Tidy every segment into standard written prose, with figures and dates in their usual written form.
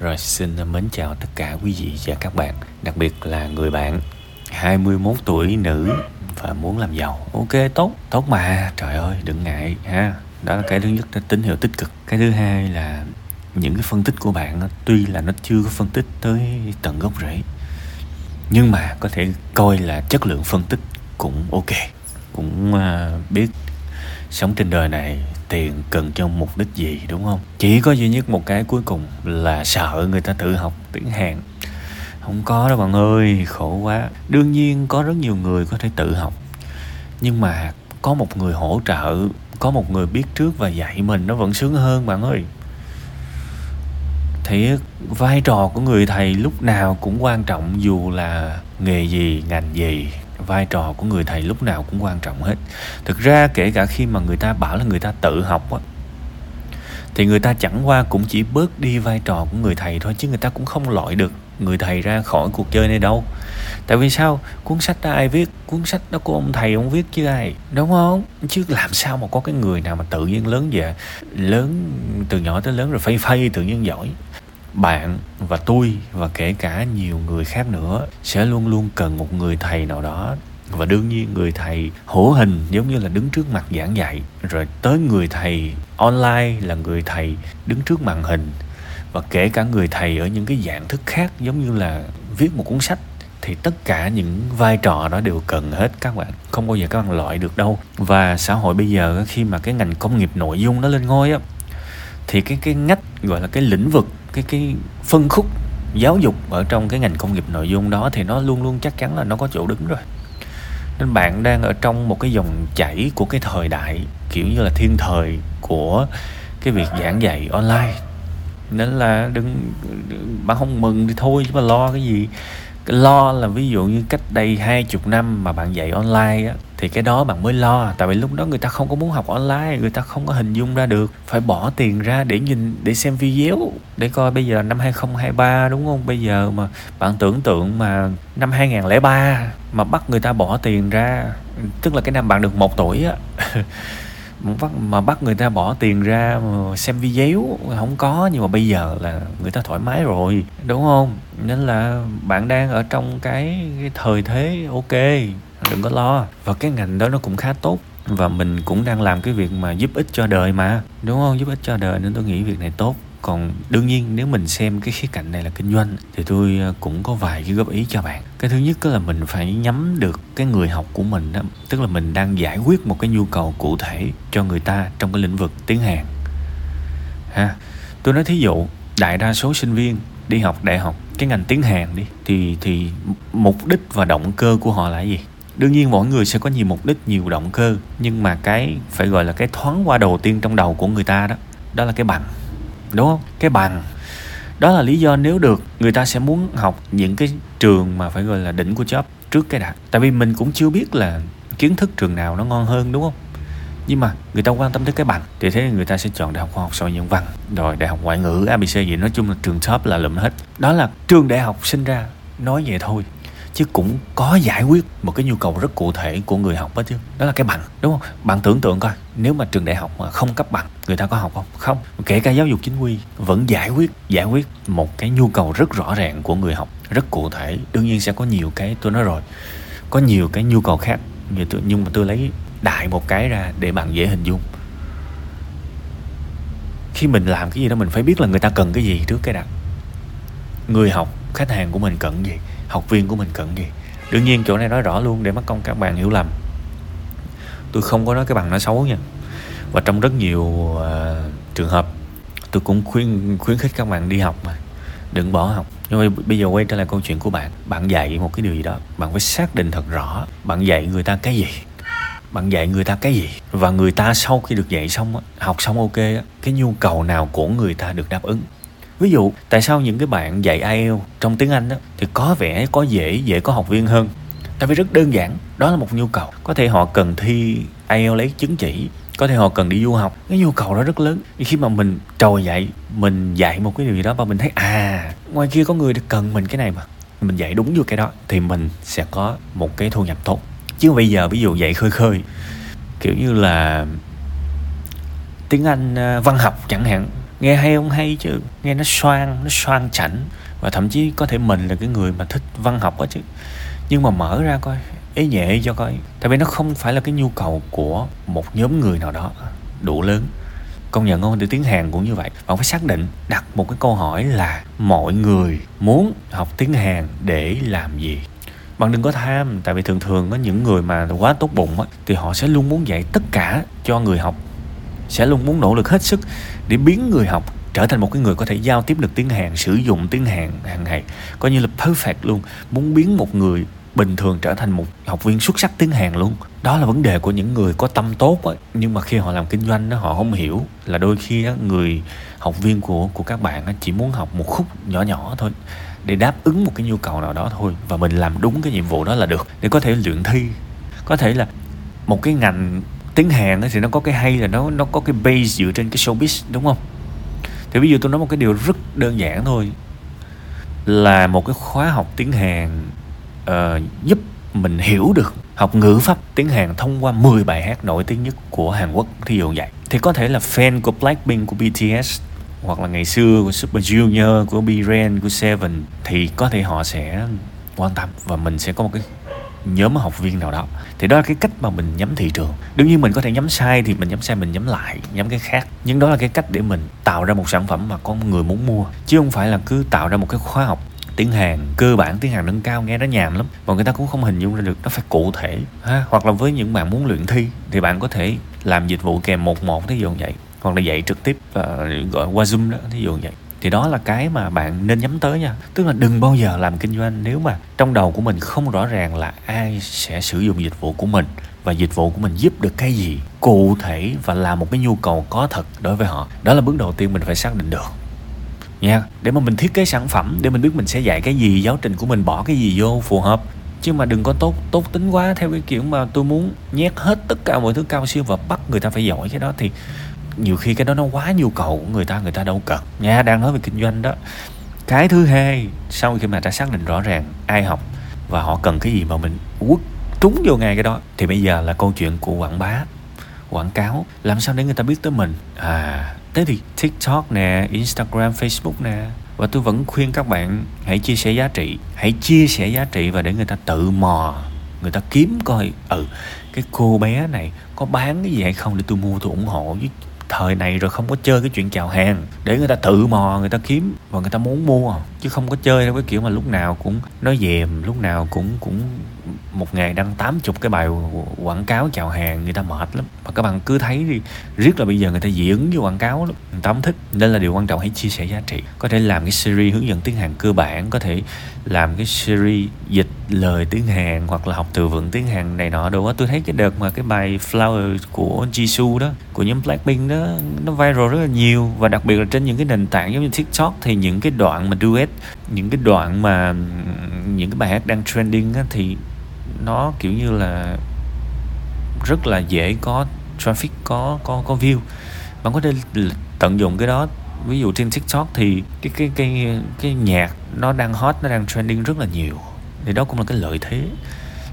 Rồi xin mến chào tất cả quý vị và các bạn, đặc biệt là người bạn 21 tuổi nữ và muốn làm giàu. Ok, tốt mà, trời ơi, đừng ngại ha. Đó là cái thứ nhất, là tín hiệu tích cực. Cái thứ hai là những cái phân tích của bạn, tuy là nó chưa có phân tích tới tận gốc rễ, nhưng mà có thể coi là chất lượng phân tích cũng ok. Cũng biết sống trên đời này tiền cần cho mục đích gì, đúng không? Chỉ có duy nhất một cái cuối cùng là sợ người ta tự học tiếng Hàn. Không có đó bạn ơi, khổ quá. Đương nhiên có rất nhiều người có thể tự học, nhưng mà có một người hỗ trợ, có một người biết trước và dạy mình, nó vẫn sướng hơn bạn ơi. Thì vai trò của người thầy lúc nào cũng quan trọng, dù là nghề gì, ngành gì, vai trò của người thầy lúc nào cũng quan trọng hết. Thực ra kể cả khi mà người ta bảo là người ta tự học á, thì người ta chẳng qua cũng chỉ bớt đi vai trò của người thầy thôi, chứ người ta cũng không loại được người thầy ra khỏi cuộc chơi này đâu. Tại vì sao? Cuốn sách đó ai viết? Cuốn sách đó của ông thầy ông viết chứ ai, đúng không? Chứ làm sao mà có cái người nào mà tự nhiên lớn từ nhỏ tới lớn rồi phây tự nhiên giỏi. Bạn và tôi và kể cả nhiều người khác nữa sẽ luôn luôn cần một người thầy nào đó. Và đương nhiên người thầy hữu hình giống như là đứng trước mặt giảng dạy, rồi tới người thầy online là người thầy đứng trước màn hình, và kể cả người thầy ở những cái dạng thức khác giống như là viết một cuốn sách. Thì tất cả những vai trò đó đều cần hết các bạn, không bao giờ các bạn loại được đâu. Và xã hội bây giờ khi mà cái ngành công nghiệp nội dung nó lên ngôi á, thì cái ngách gọi là cái lĩnh vực, cái phân khúc giáo dục ở trong cái ngành công nghiệp nội dung đó thì nó luôn luôn chắc chắn là nó có chỗ đứng rồi. Nên bạn đang ở trong một cái dòng chảy của cái thời đại kiểu như là thiên thời của cái việc giảng dạy online. Nên là đừng bạn không mừng thì thôi, chứ mà lo cái gì. Lo là ví dụ như cách đây 20 năm mà bạn dạy online á, thì cái đó bạn mới lo. Tại vì lúc đó người ta không có muốn học online, người ta không có hình dung ra được. Phải bỏ tiền ra để nhìn, để xem video, để coi bây giờ năm 2023 đúng không? Bây giờ mà bạn tưởng tượng mà năm 2003 mà bắt người ta bỏ tiền ra, tức là cái năm bạn được 1 tuổi á mà bắt người ta bỏ tiền ra mà xem video không có. Nhưng mà bây giờ là người ta thoải mái rồi, đúng không? Nên là bạn đang ở trong cái thời thế, ok, đừng có lo. Và cái ngành đó nó cũng khá tốt, và mình cũng đang làm cái việc mà giúp ích cho đời mà, đúng không? Giúp ích cho đời nên tôi nghĩ việc này tốt. Còn đương nhiên nếu mình xem cái khía cạnh này là kinh doanh thì tôi cũng có vài cái góp ý cho bạn. Cái thứ nhất là mình phải nhắm được cái người học của mình đó. Tức là mình đang giải quyết một cái nhu cầu cụ thể cho người ta trong cái lĩnh vực tiếng Hàn ha. Tôi nói thí dụ đại đa số sinh viên đi học đại học cái ngành tiếng Hàn đi, thì mục đích và động cơ của họ là gì? Đương nhiên mỗi người sẽ có nhiều mục đích, nhiều động cơ, nhưng mà cái phải gọi là cái thoáng qua đầu tiên trong đầu của người ta đó là cái bằng, đúng không? Cái bằng đó là lý do nếu được người ta sẽ muốn học những cái trường mà phải gọi là đỉnh của job trước cái đã. Tại vì mình cũng chưa biết là kiến thức trường nào nó ngon hơn, đúng không? Nhưng mà người ta quan tâm tới cái bằng thì thế người ta sẽ chọn đại học khoa học xã hội nhân văn, rồi đại học ngoại ngữ ABC gì, nói chung là trường top là lụm hết. Đó là trường đại học sinh ra nói vậy thôi, chứ cũng có giải quyết một cái nhu cầu rất cụ thể của người học đó chứ. Đó là cái bằng, đúng không? Bạn tưởng tượng coi, nếu mà trường đại học mà không cấp bằng, người ta có học không? Không. Kể cả giáo dục chính quy vẫn giải quyết một cái nhu cầu rất rõ ràng của người học, rất cụ thể. Đương nhiên sẽ có nhiều cái, tôi nói rồi, có nhiều cái nhu cầu khác, nhưng mà tôi lấy đại một cái ra để bạn dễ hình dung. Khi mình làm cái gì đó mình phải biết là người ta cần cái gì trước cái đã. Người học, khách hàng của mình cần gì, học viên của mình cần gì. Đương nhiên chỗ này nói rõ luôn để mắc công các bạn hiểu lầm. Tôi không có nói cái bằng nó xấu nha. Và trong rất nhiều trường hợp tôi cũng khuyến khích các bạn đi học mà, đừng bỏ học. Nhưng mà bây giờ quay trở lại câu chuyện của bạn. Bạn dạy một cái điều gì đó, bạn phải xác định thật rõ bạn dạy người ta cái gì. Và người ta sau khi được dạy xong, học xong ok, cái nhu cầu nào của người ta được đáp ứng. Ví dụ, tại sao những cái bạn dạy IELTS trong tiếng Anh đó, thì có vẻ có dễ có học viên hơn? Tại vì rất đơn giản, đó là một nhu cầu. Có thể họ cần thi IELTS lấy chứng chỉ, có thể họ cần đi du học. Cái nhu cầu đó rất lớn. Khi mà mình trồi dậy, mình dạy một cái điều gì đó và mình thấy ngoài kia có người cần mình cái này mà, mình dạy đúng vô cái đó thì mình sẽ có một cái thu nhập tốt. Chứ bây giờ ví dụ dạy khơi kiểu như là tiếng Anh văn học chẳng hạn, Nghe hay không hay chứ, nghe nó xoang chảnh. Và thậm chí có thể mình là cái người mà thích văn học đó chứ. Nhưng mà mở ra coi, ế nhẹ cho coi. Tại vì nó không phải là cái nhu cầu của một nhóm người nào đó đủ lớn. Công nhận không? Từ tiếng Hàn cũng như vậy. Bạn phải xác định, đặt một cái câu hỏi là mọi người muốn học tiếng Hàn để làm gì? Bạn đừng có tham, tại vì thường thường có những người mà quá tốt bụng ấy, thì họ sẽ luôn muốn dạy tất cả cho người học, sẽ luôn muốn nỗ lực hết sức để biến người học trở thành một cái người có thể giao tiếp được tiếng Hàn, sử dụng tiếng Hàn hàng ngày, coi như là perfect luôn, muốn biến một người bình thường trở thành một học viên xuất sắc tiếng Hàn luôn. Đó là vấn đề của những người có tâm tốt ấy. Nhưng mà khi họ làm kinh doanh đó, họ không hiểu là đôi khi đó, người học viên của các bạn đó, chỉ muốn học một khúc nhỏ nhỏ thôi để đáp ứng một cái nhu cầu nào đó thôi, và mình làm đúng cái nhiệm vụ đó là được để có thể luyện thi. Có thể là một cái ngành tiếng Hàn thì nó có cái hay là nó có cái base dựa trên cái showbiz, đúng không? Thì ví dụ tôi nói một cái điều rất đơn giản thôi, là một cái khóa học tiếng Hàn giúp mình hiểu được, học ngữ pháp tiếng Hàn thông qua 10 bài hát nổi tiếng nhất của Hàn Quốc, thí dụ vậy. Thì có thể là fan của Blackpink, của BTS, hoặc là ngày xưa của Super Junior, của BRAN, của Seven, thì có thể họ sẽ quan tâm và mình sẽ có một cái nhóm học viên nào đó. Thì đó là cái cách mà mình nhắm thị trường. Đương nhiên mình có thể nhắm sai, thì mình nhắm sai, mình nhắm lại, nhắm cái khác. Nhưng đó là cái cách để mình tạo ra một sản phẩm mà có người muốn mua, chứ không phải là cứ tạo ra một cái khóa học tiếng Hàn cơ bản, tiếng Hàn nâng cao, nghe nó nhàm lắm và người ta cũng không hình dung ra được. Nó phải cụ thể ha. Hoặc là với những bạn muốn luyện thi thì bạn có thể làm dịch vụ kèm 1-1, thí dụ như vậy, hoặc là dạy trực tiếp gọi qua Zoom đó, thí dụ như vậy. Thì đó là cái mà bạn nên nhắm tới nha. Tức là đừng bao giờ làm kinh doanh nếu mà trong đầu của mình không rõ ràng là ai sẽ sử dụng dịch vụ của mình và dịch vụ của mình giúp được cái gì cụ thể và là một cái nhu cầu có thật đối với họ. Đó là bước đầu tiên mình phải xác định được nha, để mà mình thiết kế sản phẩm, để mình biết mình sẽ dạy cái gì, giáo trình của mình bỏ cái gì vô phù hợp. Chứ mà đừng có tốt tính quá theo cái kiểu mà tôi muốn nhét hết tất cả mọi thứ cao siêu và bắt người ta phải giỏi cái đó, thì nhiều khi cái đó nó quá nhu cầu của người ta đâu cần nha. Đang nói về kinh doanh đó. Cái thứ hai, sau khi mà đã xác định rõ ràng ai học và họ cần cái gì mà mình quất trúng vô ngay cái đó, thì bây giờ là câu chuyện của quảng bá, quảng cáo, làm sao để người ta biết tới mình. Thế thì TikTok nè, Instagram, Facebook nè. Và tôi vẫn khuyên các bạn hãy chia sẻ giá trị. Hãy chia sẻ giá trị và để người ta tự mò, người ta kiếm coi cái cô bé này có bán cái gì hay không để tôi mua, tôi ủng hộ. Với thời này rồi không có chơi cái chuyện chào hàng, để người ta tự mò, người ta kiếm và người ta muốn mua, chứ không có chơi theo cái kiểu mà lúc nào cũng nói dèm, lúc nào cũng một ngày đăng 80 cái bài quảng cáo chào hàng, người ta mệt lắm. Mà các bạn cứ thấy đi, riết là bây giờ người ta dị ứng với quảng cáo lắm, người ta không thích. Nên là điều quan trọng hãy chia sẻ giá trị. Có thể làm cái series hướng dẫn tiếng Hàn cơ bản, có thể làm cái series dịch lời tiếng Hàn hoặc là học từ vựng tiếng Hàn này nọ đồ á. Tôi thấy cái đợt mà cái bài Flower của Jisoo đó, của nhóm Blackpink đó, nó viral rất là nhiều, và đặc biệt là trên những cái nền tảng giống như TikTok thì những cái đoạn mà duet, những cái đoạn mà những cái bài hát đang trending á, thì nó kiểu như là rất là dễ có traffic, có view. Bạn có thể tận dụng cái đó. Ví dụ trên TikTok thì cái nhạc nó đang hot, nó đang trending rất là nhiều, thì đó cũng là cái lợi thế.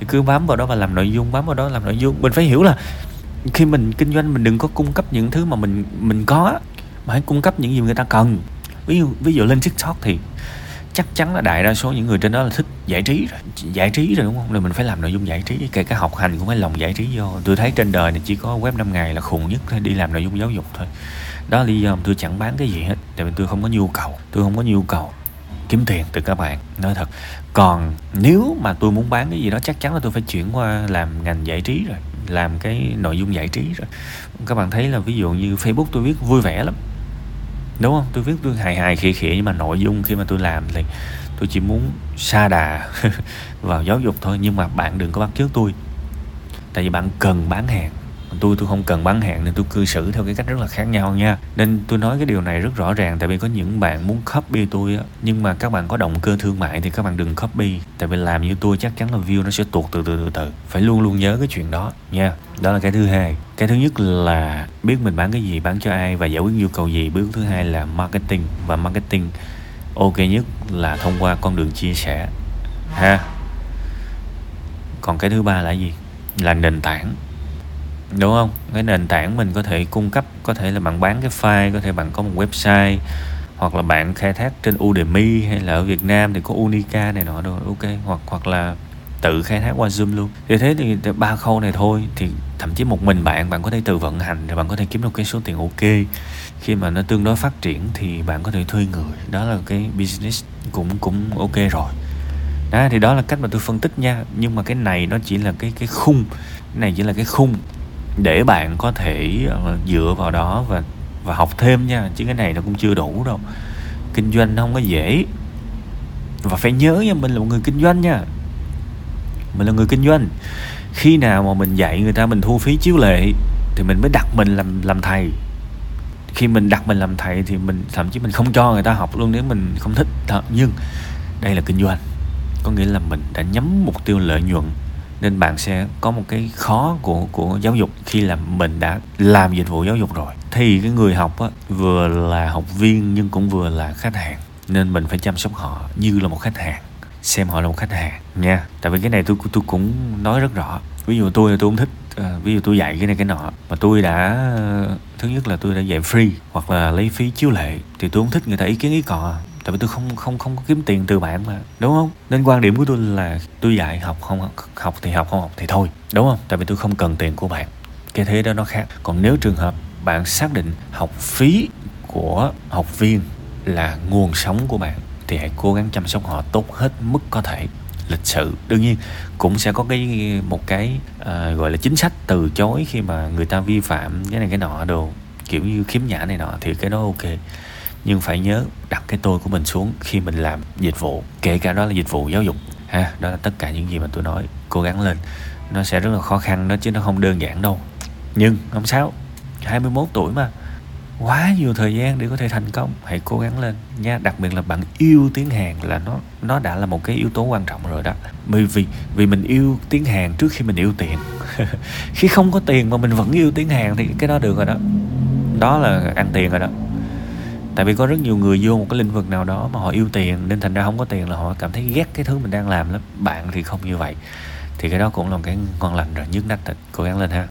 Thì cứ bám vào đó và làm nội dung, bám vào đó làm nội dung. Mình phải hiểu là khi mình kinh doanh, mình đừng có cung cấp những thứ mà mình có, mà hãy cung cấp những gì người ta cần. Ví dụ lên TikTok thì chắc chắn là đại đa số những người trên đó là thích giải trí rồi đúng không? Rồi mình phải làm nội dung giải trí, kể cả học hành cũng phải lồng giải trí vô. Tôi thấy trên đời này chỉ có web 5 ngày là khùng nhất đi làm nội dung giáo dục thôi. Đó là lý do mà tôi chẳng bán cái gì hết, tại vì tôi không có nhu cầu kiếm tiền từ các bạn, nói thật. Còn nếu mà tôi muốn bán cái gì đó, chắc chắn là tôi phải chuyển qua làm ngành giải trí rồi, làm cái nội dung giải trí rồi. Các bạn thấy là ví dụ như Facebook tôi viết vui vẻ lắm, đúng không? Tôi viết tôi hài khỉ, nhưng mà nội dung khi mà tôi làm thì tôi chỉ muốn sa đà vào giáo dục thôi. Nhưng mà bạn đừng có bắt chước tôi, tại vì bạn cần bán hàng, tôi không cần bán hàng, nên tôi cư xử theo cái cách rất là khác nhau nha. Nên tôi nói cái điều này rất rõ ràng, tại vì có những bạn muốn copy tôi á, nhưng mà các bạn có động cơ thương mại thì các bạn đừng copy, tại vì làm như tôi chắc chắn là view nó sẽ tuột từ từ. Phải luôn luôn nhớ cái chuyện đó nha. Đó là cái thứ hai. Cái thứ nhất là biết mình bán cái gì, bán cho ai và giải quyết nhu cầu gì. Bước thứ hai là marketing, và marketing ok nhất là thông qua con đường chia sẻ ha. Còn cái thứ ba là gì? Là nền tảng. đúng không? Cái nền tảng mình có thể cung cấp, có thể là bạn bán cái file, có thể bạn có một website, hoặc là bạn khai thác trên Udemy, hay là ở Việt Nam thì có Unica này nọ rồi, ok, hoặc là tự khai thác qua Zoom luôn. Thì thế thì ba khâu này thôi, thì thậm chí một mình bạn có thể tự vận hành, rồi bạn có thể kiếm được cái số tiền ok. Khi mà nó tương đối phát triển thì bạn có thể thuê người, đó là cái business cũng ok rồi. Đó, thì đó là cách mà tôi phân tích nha. Nhưng mà cái này nó chỉ là cái khung, cái này chỉ là cái khung để bạn có thể dựa vào đó và học thêm nha, chứ cái này nó cũng chưa đủ đâu. Kinh doanh nó không có dễ, và phải nhớ nha, mình là một người kinh doanh nha, mình là người kinh doanh. Khi nào mà mình dạy người ta, mình thu phí chiếu lệ thì mình mới đặt mình làm thầy. Khi mình đặt mình làm thầy thì mình thậm chí mình không cho người ta học luôn nếu mình không thích. Nhưng đây là kinh doanh, có nghĩa là mình đã nhắm mục tiêu lợi nhuận, nên bạn sẽ có một cái khó của giáo dục. Khi là mình đã làm dịch vụ giáo dục rồi thì cái người học á, vừa là học viên nhưng cũng vừa là khách hàng, nên mình phải chăm sóc họ như là một khách hàng, xem họ là một khách hàng nha. Tại vì cái này tôi cũng nói rất rõ. Ví dụ tôi không thích, ví dụ tôi dạy cái này cái nọ mà tôi đã, thứ nhất là tôi đã dạy free hoặc là lấy phí chiếu lệ, thì tôi không thích người ta ý kiến ý cọ. Tại vì tôi không có kiếm tiền từ bạn mà, đúng không? Nên quan điểm của tôi là tôi dạy, học không học thì thôi, đúng không? Tại vì tôi không cần tiền của bạn. Cái thế đó nó khác. Còn nếu trường hợp bạn xác định học phí của học viên là nguồn sống của bạn thì hãy cố gắng chăm sóc họ tốt hết mức có thể, lịch sự. Đương nhiên cũng sẽ có một cái gọi là chính sách từ chối khi mà người ta vi phạm cái này cái nọ đồ, kiểu như khiếm nhã này nọ, thì cái đó ok. Nhưng phải nhớ đặt cái tôi của mình xuống khi mình làm dịch vụ, kể cả đó là dịch vụ giáo dục ha. Đó là tất cả những gì mà tôi nói. Cố gắng lên, nó sẽ rất là khó khăn đó chứ nó không đơn giản đâu. Nhưng không sao, 21 tuổi mà, quá nhiều thời gian để có thể thành công. Hãy cố gắng lên nha. Đặc biệt là bạn yêu tiếng Hàn là nó đã là một cái yếu tố quan trọng rồi đó. Bởi vì mình yêu tiếng Hàn trước khi mình yêu tiền. Khi không có tiền mà mình vẫn yêu tiếng Hàn thì cái đó được rồi đó. Đó là ăn tiền rồi đó. Tại vì có rất nhiều người vô một cái lĩnh vực nào đó mà họ yêu tiền, nên thành ra không có tiền là họ cảm thấy ghét cái thứ mình đang làm lắm. Bạn thì không như vậy, thì cái đó cũng là một cái ngon lành rồi, nhức nách thịt. Cố gắng lên ha.